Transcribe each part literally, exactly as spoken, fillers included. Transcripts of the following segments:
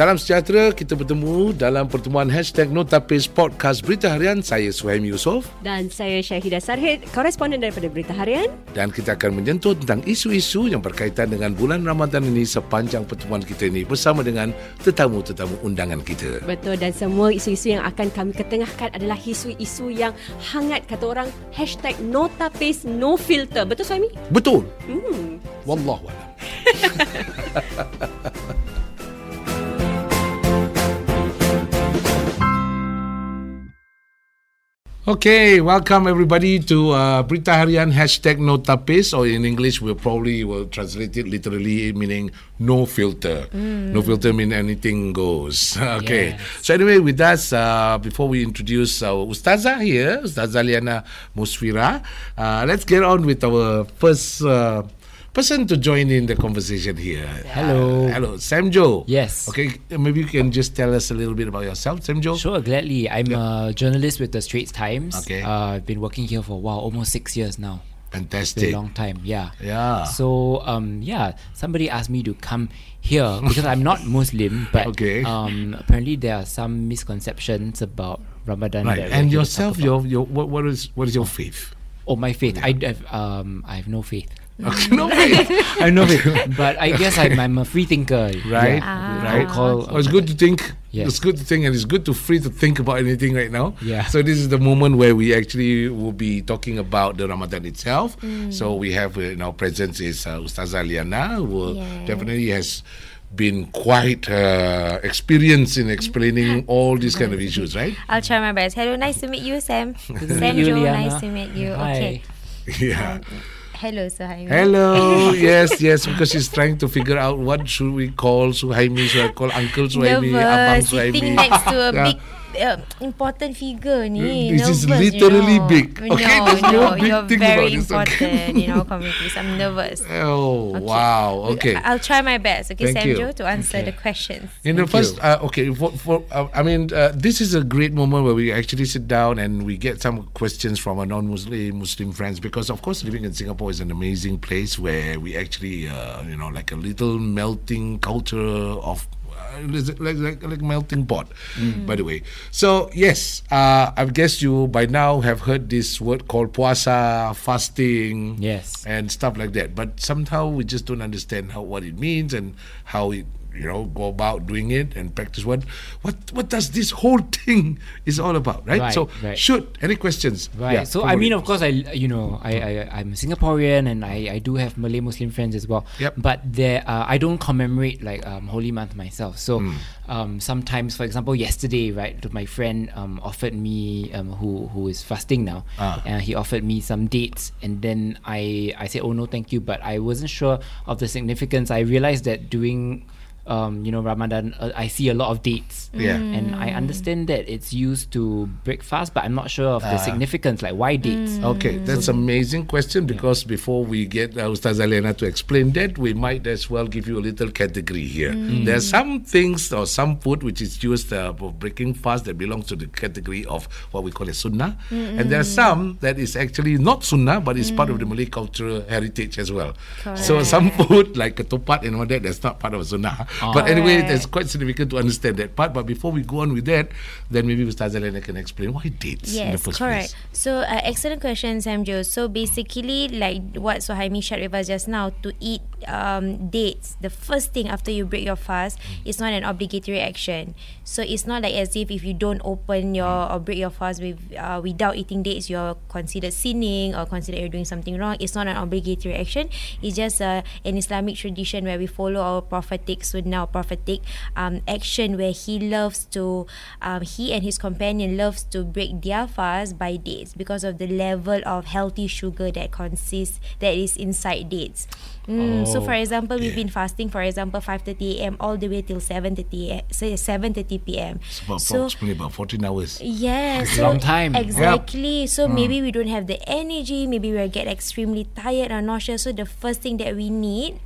Salam sejahtera, kita bertemu dalam pertemuan hashtag Notapis Podcast Berita Harian. Saya Suhaimi Yusof. Dan saya Syahidah Sarheed, koresponden daripada Berita Harian. Dan kita akan menyentuh tentang isu-isu yang berkaitan dengan bulan Ramadan ini sepanjang pertemuan kita ini bersama dengan tetamu-tetamu undangan kita. Betul, dan semua isu-isu yang akan kami ketengahkan adalah isu-isu yang hangat, kata orang, hashtag Notapis No Filter. Betul, Suhaimi? Betul. Hmm. Wallahualam. Okay, welcome everybody to uh, Berita Harian hashtag Notapis, or in English we'll probably will translate it literally meaning no filter. Mm. No filter means anything goes. Okay, yes. So anyway, with us, uh, before we introduce our Ustazah here, Ustazah Liana Musfirah, uh, let's get on with our first uh, person to join in the conversation here. Hello. Uh, hello, Sam Joe. Yes. Okay, maybe you can just tell us a little bit about yourself, Sam Joe. Sure, gladly. I'm yeah. a journalist with the Straits Times. Okay. Uh, I've been working here for a while, almost six years now. Fantastic. It's been a long time, yeah. Yeah. So, um, yeah, somebody asked me to come here because I'm not Muslim, but okay. um, apparently there are some misconceptions about Ramadan. Right. That and yourself, your your what, what is what is your faith? Oh, my faith. Yeah. I have um, I have no faith. Okay, no faith. I have no faith. But I guess I'm, I'm a free thinker. Right. Yeah. Right. Call, oh, it's good to think. Yes. It's good to think, and it's good to free to think about anything right now. Yeah. So this is the moment where we actually will be talking about the Ramadan itself. Mm. So we have uh, in our presence is uh, Ustazah Liana, who yeah. definitely has been quite uh, experienced in explaining all these kind of issues, right? I'll try my best. Hello, nice to meet you, Sam. Sam Joe, nice to meet you. Hi. Okay. Yeah. Um, Hello, Suhaimi. Hello, yes, yes, because she's trying to figure out what should we call Suhaimi. Should I call Uncle Suhaimi, Abang Suhaimi? Sitting next to a big, uh, important figure ni. This nervous, is literally you know. big. Okay, no, there's no, no big you're thing very about this. important okay. in our communities. I'm nervous. Oh, okay. Wow. Okay. I'll try my best, okay, Sam Joe, to answer okay. the questions. In the Thank first, uh, okay, for, for, uh, I mean, uh, this is a great moment where we actually sit down and we get some questions from our non-Muslim Muslim friends, because, of course, living in Singapore is an amazing place where we actually, uh, you know, like a little melting culture of uh, like, like like melting pot. Mm. By the way, so yes, uh, I guess you by now have heard this word called puasa, fasting, yes, and stuff like that. But somehow we just don't understand how what it means and how it, you know, go about doing it and practice what what what does this whole thing is all about, right? right so right. shoot any questions right yeah, so I mean, of course, I you know I, I I'm Singaporean, and I, I do have Malay Muslim friends as well, yep. but there uh, I don't commemorate like um, Holy Month myself, so mm. um, sometimes, for example, yesterday, right, my friend um, offered me um, who who is fasting now, ah. and he offered me some dates, and then I I said, oh no, thank you, but I wasn't sure of the significance. I realized that doing Um, you know, Ramadan, uh, I see a lot of dates, yeah. and I understand that it's used to break fast, but I'm not sure of uh, the significance, like why dates. Okay, that's so, amazing question, because yeah. before we get uh, Ustazah Liana to explain that, we might as well give you a little category here. Mm. There are some things or some food which is used uh, for breaking fast that belongs to the category of what we call a sunnah, mm-hmm. and there are some that is actually not sunnah, but it's mm. part of the Malay cultural heritage as well. Correct. So some food like ketupat and all that, that's not part of sunnah. Oh. But anyway, right. that's quite significant to understand that part. But before we go on with that, then maybe Ustazah Liana can explain why dates yes, in the first correct. place. Yes, correct. So, uh, excellent question, Sam Joe. So, basically, like what Suhaimi shared with us just now, to eat um, dates, the first thing after you break your fast, mm. it's not an obligatory action. So, it's not like as if if you don't open your mm. or break your fast with uh, without eating dates, you're considered sinning or considered you're doing something wrong. It's not an obligatory action. It's just uh, an Islamic tradition where we follow our prophetic sunnah. Now prophetic um, action where he loves to um, he and his companion loves to break their fast by dates because of the level of healthy sugar that consists that is inside dates. Mm, oh, so for example, yeah. we've been fasting, for example, five thirty a.m. all the way till seven thirty p.m. It's about, so, approximately about fourteen hours. Yeah, it's so a long time. Exactly. Yep. So mm. maybe we don't have the energy, maybe we'll get extremely tired or nauseous. So the first thing that we need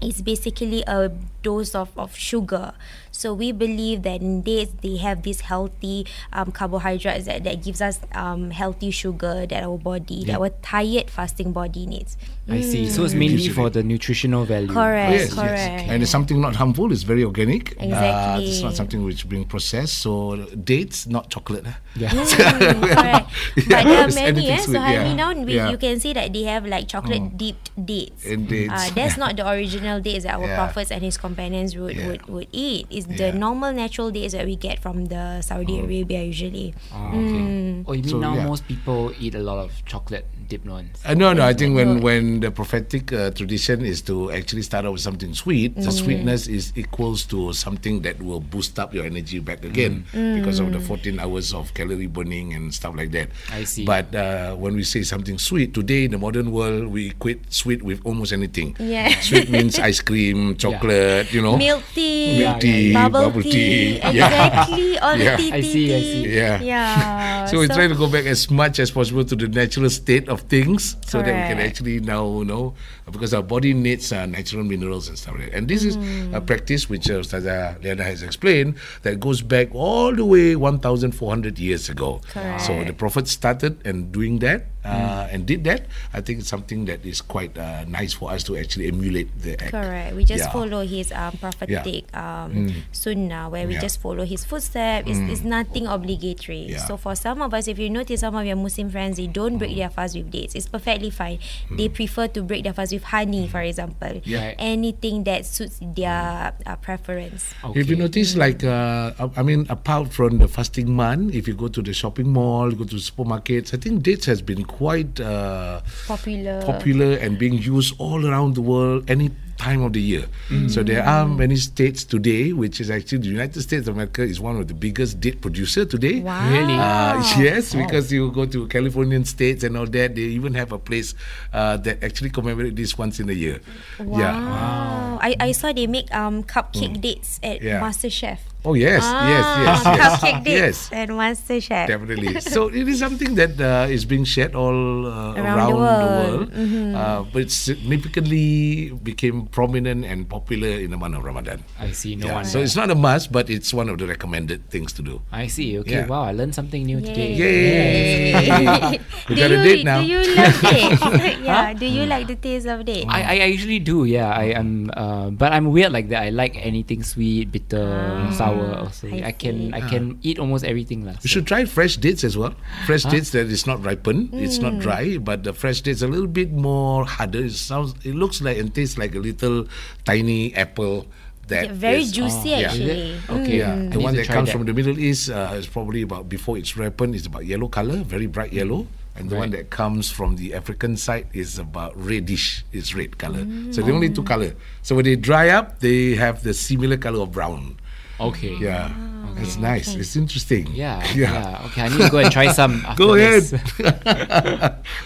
It's basically a dose of, of sugar. So we believe that in dates, they have these healthy um, carbohydrates that, that gives us um, healthy sugar that our body, yeah. that our tired fasting body needs. I mm. see. So it's mainly for the nutritional value. Correct, yes, correct. Yes. And it's something not harmful. It's very organic. Exactly. Uh, it's not something which being processed. So dates, not chocolate. Yeah. Mm, correct. But yeah, there are many. Eh? So yeah. now we, yeah. you can see that they have like chocolate-dipped mm. dates. And dates. Uh, that's not the original dates that our yeah. prophets and his companions would, yeah. would, would eat. It's the yeah. normal natural dates that we get from the Saudi oh. Arabia usually. Oh, okay. mm. oh you mean so, now yeah. most people eat a lot of chocolate dipped ones? Uh, no, no. I think when, when the prophetic uh, tradition is to actually start out with something sweet, mm. the sweetness is equals to something that will boost up your energy back again mm. because mm. of the fourteen hours of calorie burning and stuff like that. I see. But uh, when we say something sweet, today in the modern world, we equate sweet with almost anything. Yeah. Sweet means ice cream, chocolate, yeah. you know. Milk tea. Milk tea. Yeah, yeah. Bubble, bubble tea, tea. Exactly, yeah. all yeah. the tea, tea, I see, I see. Yeah. yeah. So we so try to go back as much as possible to the natural state of things, correct. So that we can actually now know, because our body needs uh, natural minerals and stuff like that. And this mm. is a practice which uh, Ustazah Liana has explained that goes back all the way one thousand four hundred years ago. Correct. So the Prophet started and doing that. Uh, and did that. I think it's something that is quite uh, nice for us to actually emulate the act. Correct. We just yeah. follow his um, prophetic yeah. um, mm. sunnah, where we yeah. just follow his footsteps. It's, mm. it's nothing obligatory. Yeah. So for some of us, if you notice, some of your Muslim friends, they don't mm. break their fast with dates. It's perfectly fine. Mm. They prefer to break their fast with honey, mm. for example. Yeah. Anything that suits their uh, preference. Okay. If you notice, mm. like uh, I mean, apart from the fasting month, if you go to the shopping mall, go to supermarkets, I think dates has been quite uh, popular. popular and being used all around the world any time of the year. Mm. So there are many states today, which is actually the United States of America is one of the biggest date producer today. Wow. Really? Uh, yes, oh. because you go to Californian states and all that, they even have a place uh, that actually commemorate this once in a year. Wow. Yeah. Wow. I, I saw they make um, cupcake mm. dates at yeah. MasterChef. Oh yes, ah, yes, yes, yes. Cupcake dates yes. and MasterChef. Definitely. So it is something that uh, is being shared all uh, around, around the world, the world mm-hmm. uh, but significantly became prominent and popular in the month of Ramadan. I see. No yeah. one. So it's not a must, but it's one of the recommended things to do. I see. Okay. Yeah. Wow, I learned something new Yay. today. Yay! We got a date now. Do you love dates? yeah. Huh? Do you like the taste of dates? I I usually do. Yeah. I am, uh, but I'm weird like that. I like anything sweet, bitter, ah. sour. Also. I, I can I can ah. eat almost everything lah. You so. should try fresh dates as well. Fresh ah. dates that is not ripened, mm. it's not dry, but the fresh dates a little bit more harder. It sounds, it looks like and tastes like a little tiny apple. That yeah, very is, juicy oh, actually. Yeah. Okay, mm. yeah. the one that comes that. from the Middle East uh, is probably about before it's ripened. It's about yellow color, very bright yellow. And right. the one that comes from the African side is about reddish. It's red color. Mm. So they only two color. So when they dry up, they have the similar color of brown. Okay. Yeah. Okay. It's nice. Okay. It's interesting. Yeah, yeah. Yeah. Okay. I need to go and try some. After go ahead.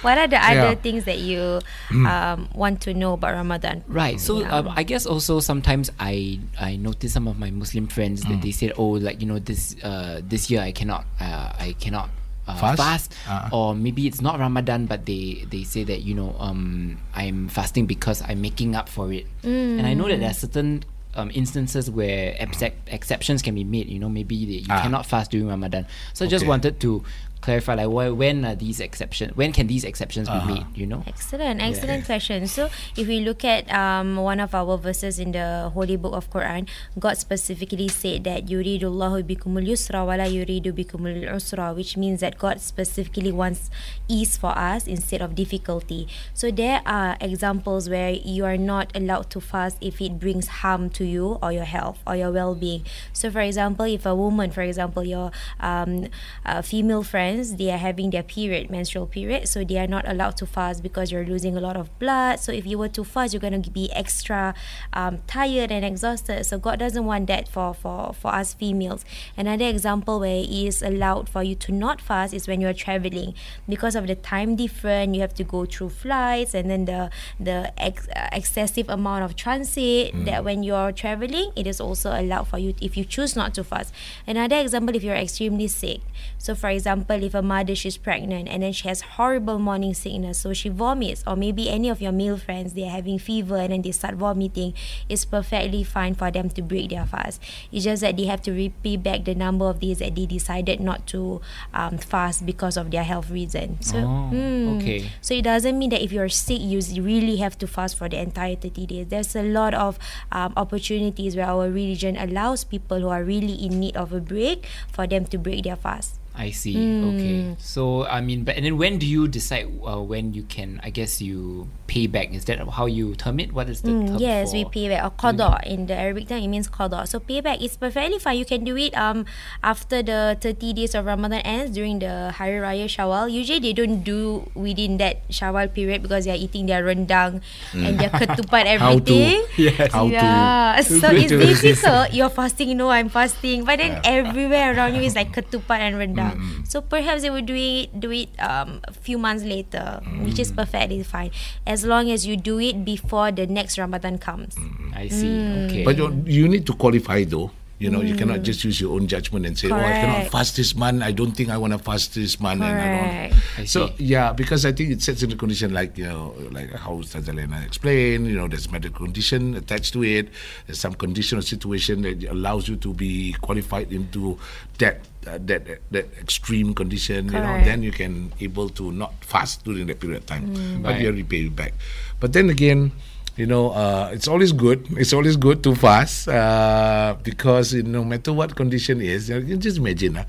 What are the other yeah. things that you um, want to know about Ramadan? Right. Mm. So um, I guess also sometimes I I notice some of my Muslim friends mm. that they said, oh, like you know this uh, this year I cannot uh, I cannot. Uh, fast, fast uh-huh. or maybe it's not Ramadan, but they, they say that you know um, I'm fasting because I'm making up for it, mm. and I know that there are certain um, instances where exact exceptions can be made. You know, maybe they, you ah. cannot fast during Ramadan. So okay. I just wanted to clarify, like why, when are these exceptions? When can these exceptions uh-huh. be made? You know. Excellent, excellent yeah. question. So, if we look at um, one of our verses in the Holy Book of Quran, God specifically said that "Yuridu Allahu bi kumulusra walayyuridu bi kumulusra," which means that God specifically wants ease for us instead of difficulty. So there are examples where you are not allowed to fast if it brings harm to you or your health or your well-being. So, for example, if a woman, for example, your um, uh, female friend. They are having their period, menstrual period, so they are not allowed to fast because you're losing a lot of blood. So if you were to fast, you're going to be extra um, tired and exhausted. So God doesn't want that for, for, for us females. Another example where it is allowed for you to not fast is when you're traveling. Because of the time difference, you have to go through flights and then the, the ex- excessive amount of transit mm. that when you're traveling, it is also allowed for you if you choose not to fast. Another example, if you're extremely sick. So for example, child, if a mother, she's pregnant and then she has horrible morning sickness, so she vomits, or maybe any of your male friends, they're having fever and then they start vomiting, it's perfectly fine for them to break their fast. It's just that they have to repay back the number of days that they decided not to um, fast because of their health reason. So, oh, mm, okay. So it doesn't mean that if you're sick, you really have to fast for the entire thirty days. There's a lot of um, opportunities where our religion allows people who are really in need of a break for them to break their fast. I see. Mm. Okay. So, I mean, but and then when do you decide uh, when you can, I guess, you pay back? Is that how you term it? What is the mm, term yes, for? Yes, we pay back. Or Qada. In the Arabic term, it means Qada. So, pay back is perfectly fine. You can do it um after the thirty days of Ramadan ends, during the Hari Raya shawal. Usually, they don't do within that shawal period because they are eating their rendang mm. and their ketupat, everything. How to? Yes. How yeah. to? So, it's difficult. You're fasting, no, I'm fasting. But then, yeah. everywhere around you is like ketupat and rendang. Mm. So perhaps they would do it do it um, a few months later, mm. which is perfectly fine, as long as you do it before the next Ramadan comes. Mm. I see. Mm. Okay. But you need to qualify though. You know, mm. you cannot just use your own judgment and say, correct. "Oh, I cannot fast this month. I don't think I want to fast this month." Correct. And I don't. So yeah, because I think it sets in a condition like you know, like how Ustazah Liana explained. You know, there's medical condition attached to it. There's some condition or situation that allows you to be qualified into that uh, that uh, that extreme condition. Correct. You know, then you can able to not fast during that period of time, mm. but right. you're repaid back. But then again. You know, uh, it's always good. It's always good to fast uh, because you know, no matter what condition is, you can just imagine uh,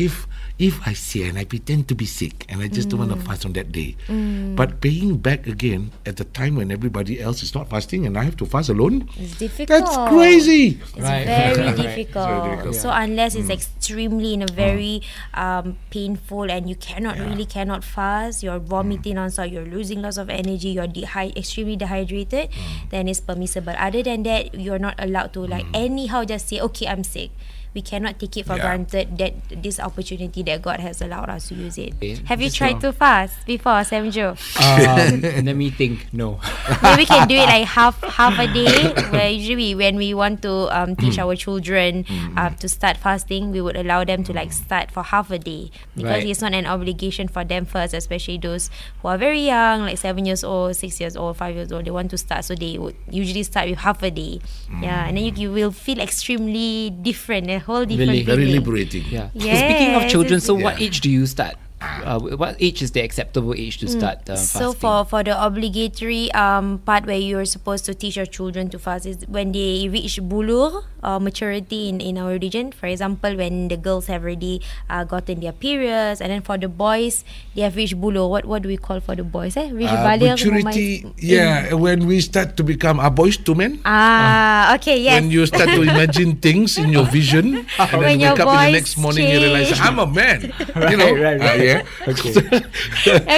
if if I see and I pretend to be sick and I just mm. don't want to fast on that day, mm. but paying back again at the time when everybody else is not fasting and I have to fast alone, it's difficult. That's crazy. It's right. very difficult. It's very difficult. Yeah. So unless it's mm. extremely in a very mm. um, painful and you cannot yeah. really cannot fast, you're vomiting mm. on so you're losing lots of energy, you're dehi- extremely dehydrated. Mm. Then it's permissible. Other than that, you're not allowed to like mm. anyhow just say, okay, I'm sick. We cannot take it for yeah. granted that this opportunity that God has allowed us to use it. Okay. Have you just tried so. to fast before, Sam Joe? Um, let me think. No. Maybe we can do it like half half a day. Where usually when we want to um, teach our children um, to start fasting, we would allow them to like start for half a day because right. it's not an obligation for them first, especially those who are very young, like seven years old, six years old, five years old. They want to start, so they would usually start with half a day. Mm. Yeah, and then you, you will feel extremely different. Eh? Whole really, very liberating. Yeah. Yes, speaking of children, so yeah. what age do you start? Uh, what age is the acceptable age to mm. start uh, fasting? So for, for the obligatory um, part where you're supposed to teach your children to fast is when they reach bulur, uh, maturity in, in our religion. For example, when the girls have already uh, gotten their periods, and then for the boys, they have reached bulur. What what do we call for the boys? Eh? Reach uh, baligh, maturity, yeah, in. When we start to become, are boys to men? Ah, uh, okay, yes. When you start to imagine things in your vision, and then when you wake up in the next morning, change. You realize, I'm a man. Right, you know, right, right. Uh, yeah. Okay.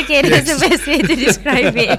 Okay, that's yes. the best way to describe it.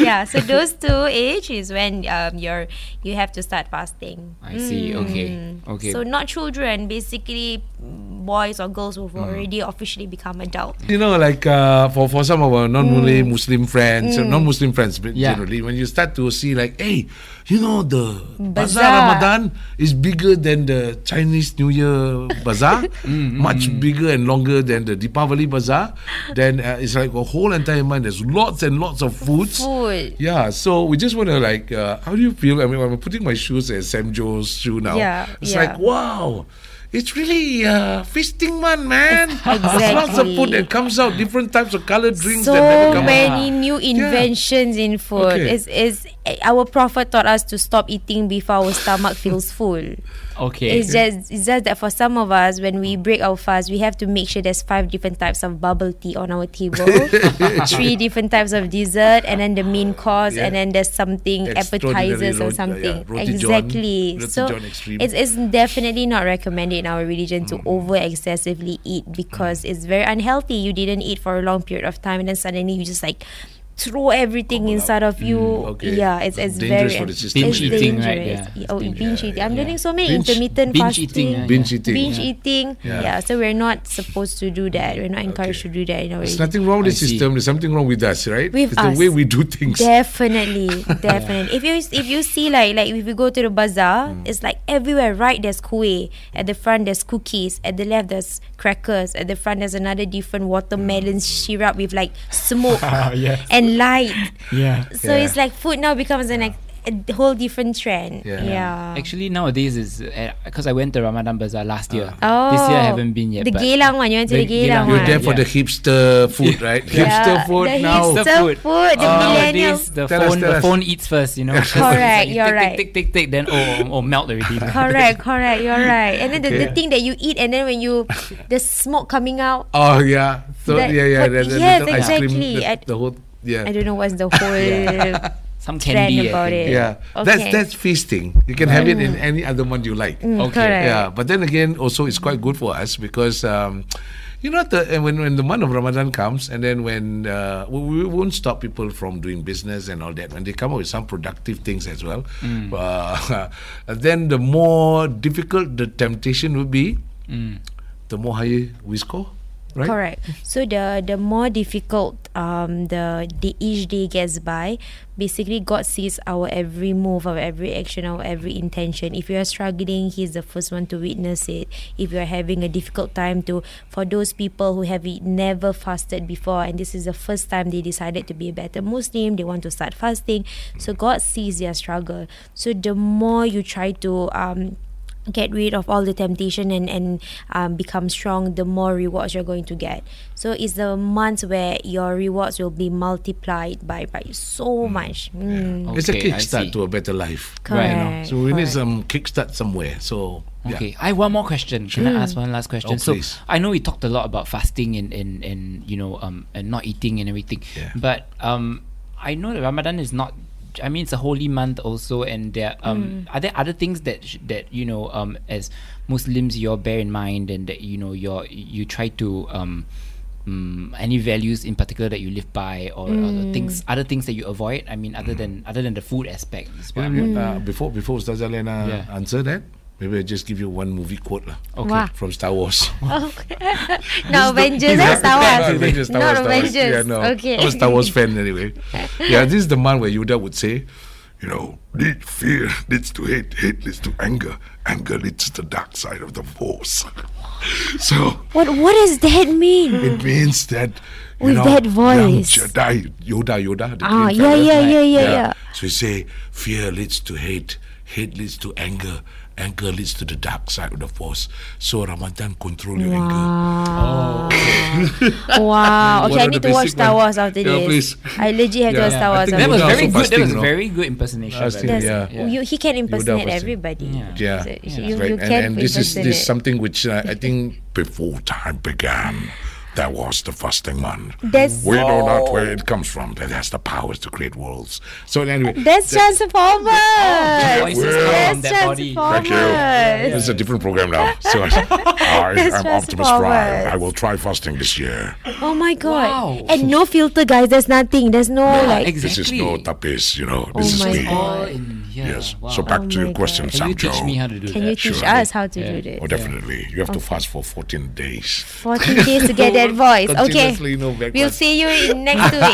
Yeah, so those two age is when um you're you have to start fasting. I mm. see. Okay. Okay. So not children, basically boys or girls who've mm. already officially become adults. You know, like uh, for for some of our non-Malay mm. Muslim friends, mm. non-Muslim friends, but yeah. generally, when you start to see like, hey, you know, the Bazaar Ramadan is bigger than the Chinese New Year Bazaar, mm-hmm. much bigger and longer than the Deepavali Bazaar. Then uh, it's like a whole entire month. There's lots and lots of foods. Food. Yeah. So we just want to like, uh, how do you feel? I mean, I'm putting my shoes as Sam Joe's shoe now. Yeah, it's yeah. like, wow. It's really uh, feasting one, man. Exactly. There's lots of food that comes out, different types of coloured drinks so that never come out. So many new inventions yeah. in food. Okay. It's, it's, our Prophet taught us to stop eating before our stomach feels full. Okay. It's just, it's just that for some of us, when we break our fast, we have to make sure there's five different types of bubble tea on our table, three different types of dessert, and then the main course, yeah. and then there's something, appetizers or something. Yeah, Roti John, exactly. Roti so John extreme. It's, it's definitely not recommended in our religion to mm. over excessively eat because mm. it's very unhealthy. You didn't eat for a long period of time and then suddenly you just like throw everything oh, inside of you. Mm, okay. Yeah, it's it's dangerous very for the system. Binge eating, right? Yeah. Oh, yeah, binge eating. I'm yeah. doing so many binge, intermittent binge fasting, eating, yeah, binge eating, binge yeah. eating. Yeah. yeah. So we're not supposed to do that. We're not encouraged okay. to do that. You know, there's nothing wrong with I the see. system. There's something wrong with us, right? With it's us, the way we do things. Definitely, definitely. If you if you see like like if you go to the bazaar, mm. it's like everywhere. Right, there's kuih. At the front, there's cookies. At the left, there's crackers. At the front, there's another different watermelon mm. syrup with like smoke. Yes. And light. Yeah. So yeah. it's like food now becomes an, a whole different trend. Yeah. yeah. Actually, nowadays is because uh, I went to Ramadan Bazaar last year. Uh. Oh. This year I haven't been yet. The Geylang one. You went to the, the Geylang one. You're there for yeah. the hipster food, right? Yeah. Hipster food the now. The hipster food. food the oh. Nowadays, the tell phone, us, the phone eats first. You know. Correct. Like you're right. Tick tick tick. Then oh oh, oh melt already. correct. Correct. You're right. And then the, okay. the thing that you eat, and then when you the smoke coming out. Oh yeah. So that, yeah yeah. But, the, yes, the exactly. Cream, the, the whole. Yeah. I don't know what's the whole yeah. some candy about it. Yeah, okay. that's that's feasting. You can right. have it in any other month you like. Mm, okay. Correct. Yeah, but then again, also it's quite good for us because um, you know the when when the month of Ramadan comes, and then when uh, we, we won't stop people from doing business and all that. When they come up with some productive things as well, mm. uh, then the more difficult the temptation would be, mm. the more higher we score. Right? Correct. So the the more difficult um the, the each day gets by, basically God sees our every move, our every action, our every intention. If you are struggling, He's the first one to witness it. If you are having a difficult time, to for those people who have never fasted before and this is the first time they decided to be a better Muslim, they want to start fasting. So God sees their struggle. So the more you try to um. get rid of all the temptation and and um, become strong, the more rewards you're going to get. So it's the months where your rewards will be multiplied by by so mm. much. Mm. Yeah. Okay, it's a kickstart to a better life. Correct. Right, you know? So we Correct. need some kickstart somewhere. So. Okay, yeah. I have one more question. Can mm. I ask one last question? Oh, so please. I know we talked a lot about fasting and and, and you know um and not eating and everything, yeah. but um I know that Ramadan is not. I mean, it's a holy month also, and there um, mm. are there other things that sh- that you know um, as Muslims you bear in mind, and that you know you you try to um, um, any values in particular that you live by, or mm. other things, other things that you avoid. I mean, other mm. than other than the food aspect. Yeah, mm. uh, before before Ustazah Liana yeah. answer that. Maybe I just give you one movie quote lah. Okay. Wow. From Star Wars. Okay. No, Avengers, Star Wars. Not Avengers. Yeah, no. Okay. I'm a Star Wars fan anyway. Yeah, this is the man where Yoda would say, you know, lead fear leads to hate, hate leads to anger, anger leads to the dark side of the force. So. What What does that mean? It means that. You With know, that voice. Jedi, Yoda, Yoda. Ah, oh, yeah, yeah, yeah, yeah, yeah, yeah. So you say, fear leads to hate, hate leads to anger. Anger leads to the dark side of the force. So Ramadan, control your wow. anger. Oh. Wow. Okay, I need to watch Star Wars after yeah, this. Please. I legit have yeah. to watch Star Wars. That, that was very good. Fasting, that was a no? very good impersonation. Fasting, yeah. Yeah. You, he can impersonate everybody. Yeah. yeah. So yeah. You, right. you can and, and this is this something which uh, I think before time began. That was the fasting month. That's we know not where it comes from. That has the powers to create worlds. So anyway, that's Transformers. That's Transformers. It's a different program now. So I am Optimus Prime. I will try fasting this year. Oh my god! Wow. And no filter, guys. There's nothing. There's no yeah, like. Exactly. This is no tapis. You know. This oh is my me. God. Yeah. Yes. Wow. So back oh to your question, god. Sam Joe. Can you teach me how to do Can that? Can you teach sure. us how to yeah. do this? Oh, definitely. You have okay. to fast for fourteen days. Fourteen days to get that. Voice. Okay. No we'll see you in next week.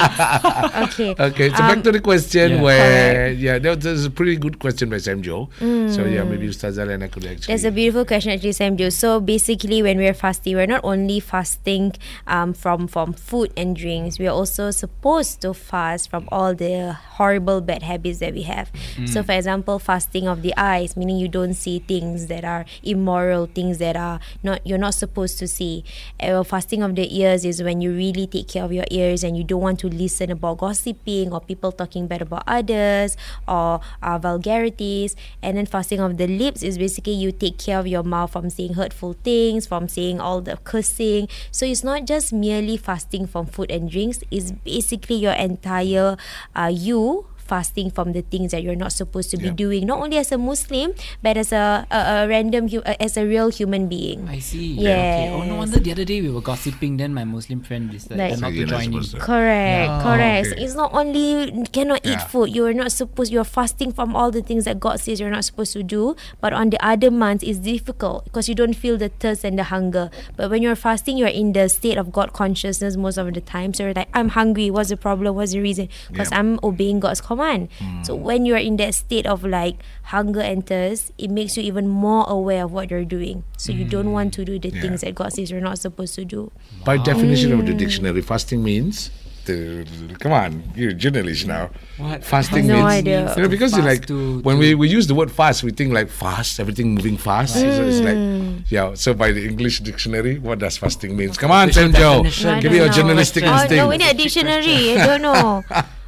Okay. Okay. So um, back to the question yeah. where Correct. yeah, that was a pretty good question by Sam Joe. Mm. So yeah, maybe Ustazah Liana could actually. That's a beautiful question actually, Sam Joe. So basically, when we're fasting, we're not only fasting um, from from food and drinks. We're also supposed to fast from all the horrible bad habits that we have. Mm. So for example, fasting of the eyes, meaning you don't see things that are immoral, things that are not you're not supposed to see. Uh, fasting of the ears is when you really take care of your ears and you don't want to listen about gossiping or people talking bad about others or uh, vulgarities. And then fasting of the lips is basically you take care of your mouth from saying hurtful things, from saying all the cursing. So it's not just merely fasting from food and drinks. It's basically your entire uh, you fasting from the things that you're not supposed to be yeah. doing, not only as a Muslim but as a, a, a random hu- as a real human being. I see. Yes. Yeah, okay. Oh, no wonder the other day we were gossiping, then my Muslim friend decided like, not to join in. Correct. Yeah. Correct. Okay. So it's not only you cannot yeah. eat food, you are not supposed, you are fasting from all the things that God says you're not supposed to do, but on the other months it's difficult because you don't feel the thirst and the hunger. But when you're fasting, you're in the state of God consciousness most of the time. So you're like, I'm hungry, what's the problem, what's the reason? Because yeah. I'm obeying God's command. Mm. So when you're in that state of like hunger and thirst, it makes you even more aware of what you're doing. So mm. you don't want to do the yeah. things that God says you're not supposed to do. By wow. definition mm. of the dictionary, fasting means... Come on, you're a journalist now. What? Fasting no means idea. You know, because fast like to, when to we, we use the word fast, we think like fast, everything moving fast. Right. Mm. So it's like yeah. So by the English dictionary, what does fasting means? Come on, Sam Joe, give me your journalistic instinct. Oh no, we need a dictionary. I don't know.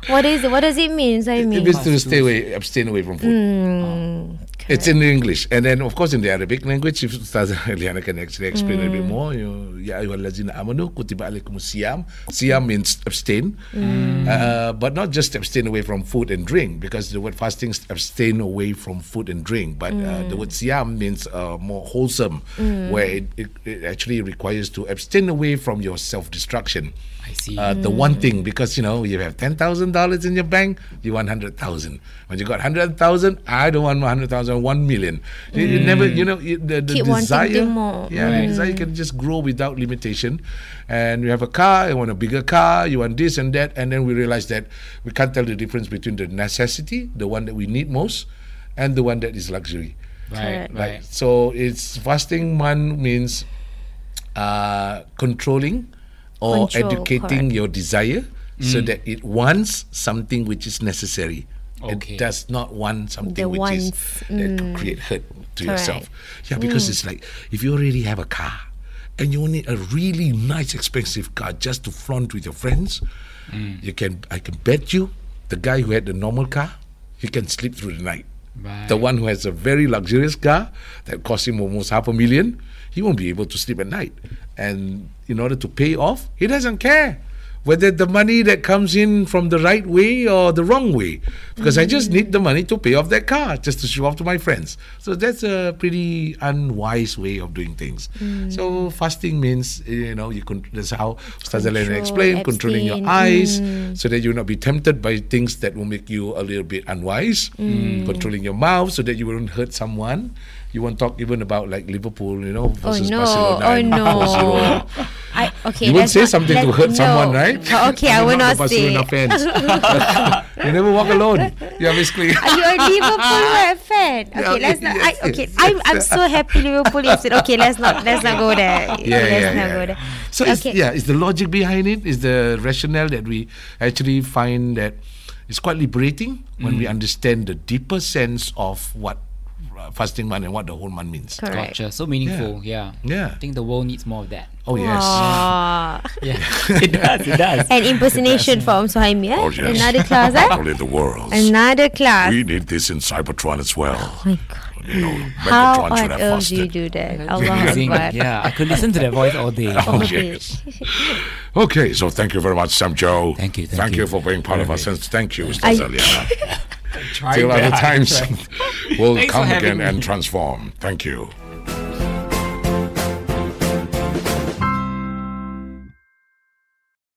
What is it? What does it mean? What I mean? It means to stay away, abstain away from food. Mm. Oh. It's in English, and then of course in the Arabic language, if Ustazah Liana can actually explain mm. a bit more. You, ya ayyuhallazina amanu kutiba alaykumus siyam. Siyam means abstain, mm. uh, but not just abstain away from food and drink, because the word fasting is abstain away from food and drink. But mm. uh, the word siyam means uh, more wholesome, mm. where it, it, it actually requires to abstain away from your self-destruction. I see. Uh, mm. The one thing, because you know you have ten thousand dollars in your bank, you want hundred thousand. When you got hundred thousand, I don't want hundred thousand. One million. Mm. You, you never, you know, you, the, the keep desire. More. Yeah, mm. the desire can just grow without limitation. And you have a car. You want a bigger car. You want this and that. And then we realize that we can't tell the difference between the necessity, the one that we need most, and the one that is luxury. Right. Right. right. So it's fasting. One means uh, controlling. Or Control, educating correct. Your desire mm. so that it wants something which is necessary. Okay. It does not want something the which wants, is mm. that create hurt to correct. Yourself. Yeah, because mm. it's like if you already have a car and you need a really nice expensive car just to flaunt with your friends, mm. you can I can bet you the guy who had the normal car, he can sleep through the night. Right. The one who has a very luxurious car that costs him almost half a million, he won't be able to sleep at night. And in order to pay off, he doesn't care whether the money that comes in from the right way or the wrong way. Because mm-hmm. I just need the money to pay off that car, just to show off to my friends. So that's a pretty unwise way of doing things. Mm. So fasting means, you know, you con- that's how Ustazah Liana explained, controlling your eyes mm. so that you will not be tempted by things that will make you a little bit unwise. Mm. Controlling your mouth so that you won't hurt someone. You won't talk even about like Liverpool, you know, versus oh no, Barcelona. Oh no! I okay. You won't say not, something to hurt no. someone, right? Okay, I will not, not say. You never walk alone. Yeah, basically. You're a Liverpool fan. Okay, yeah, okay, let's not. Yes, I, okay, yes, I'm I'm so happy Liverpool is it. Okay, let's not let's not go there. Yeah, let's yeah, not yeah. go there. So okay. it's, yeah, it's the logic behind it. It's the rationale that we actually find that it's quite liberating mm. when we understand the deeper sense of what. Fasting month and what the whole month means. Correct. Gotcha. So meaningful. Yeah. yeah. yeah. I think the world needs more of that. Oh yes. Yeah. It does. It does. An impersonation from Suhaimi. Eh? Oh yes. Another class. Eh? Only the world. Another class. We need this in Cybertron as well. Oh my God. You know, how on earth do you do that? Allah Akbar. Yeah, I could listen to that voice all day. Oh, yes. Okay. So thank you very much, Sam Joe. Thank you. Thank, thank you. you for being part Perfect. Of us, and thank you, Ustazah Liana. Till other times, we'll Thanks come again me. And transform. Thank you.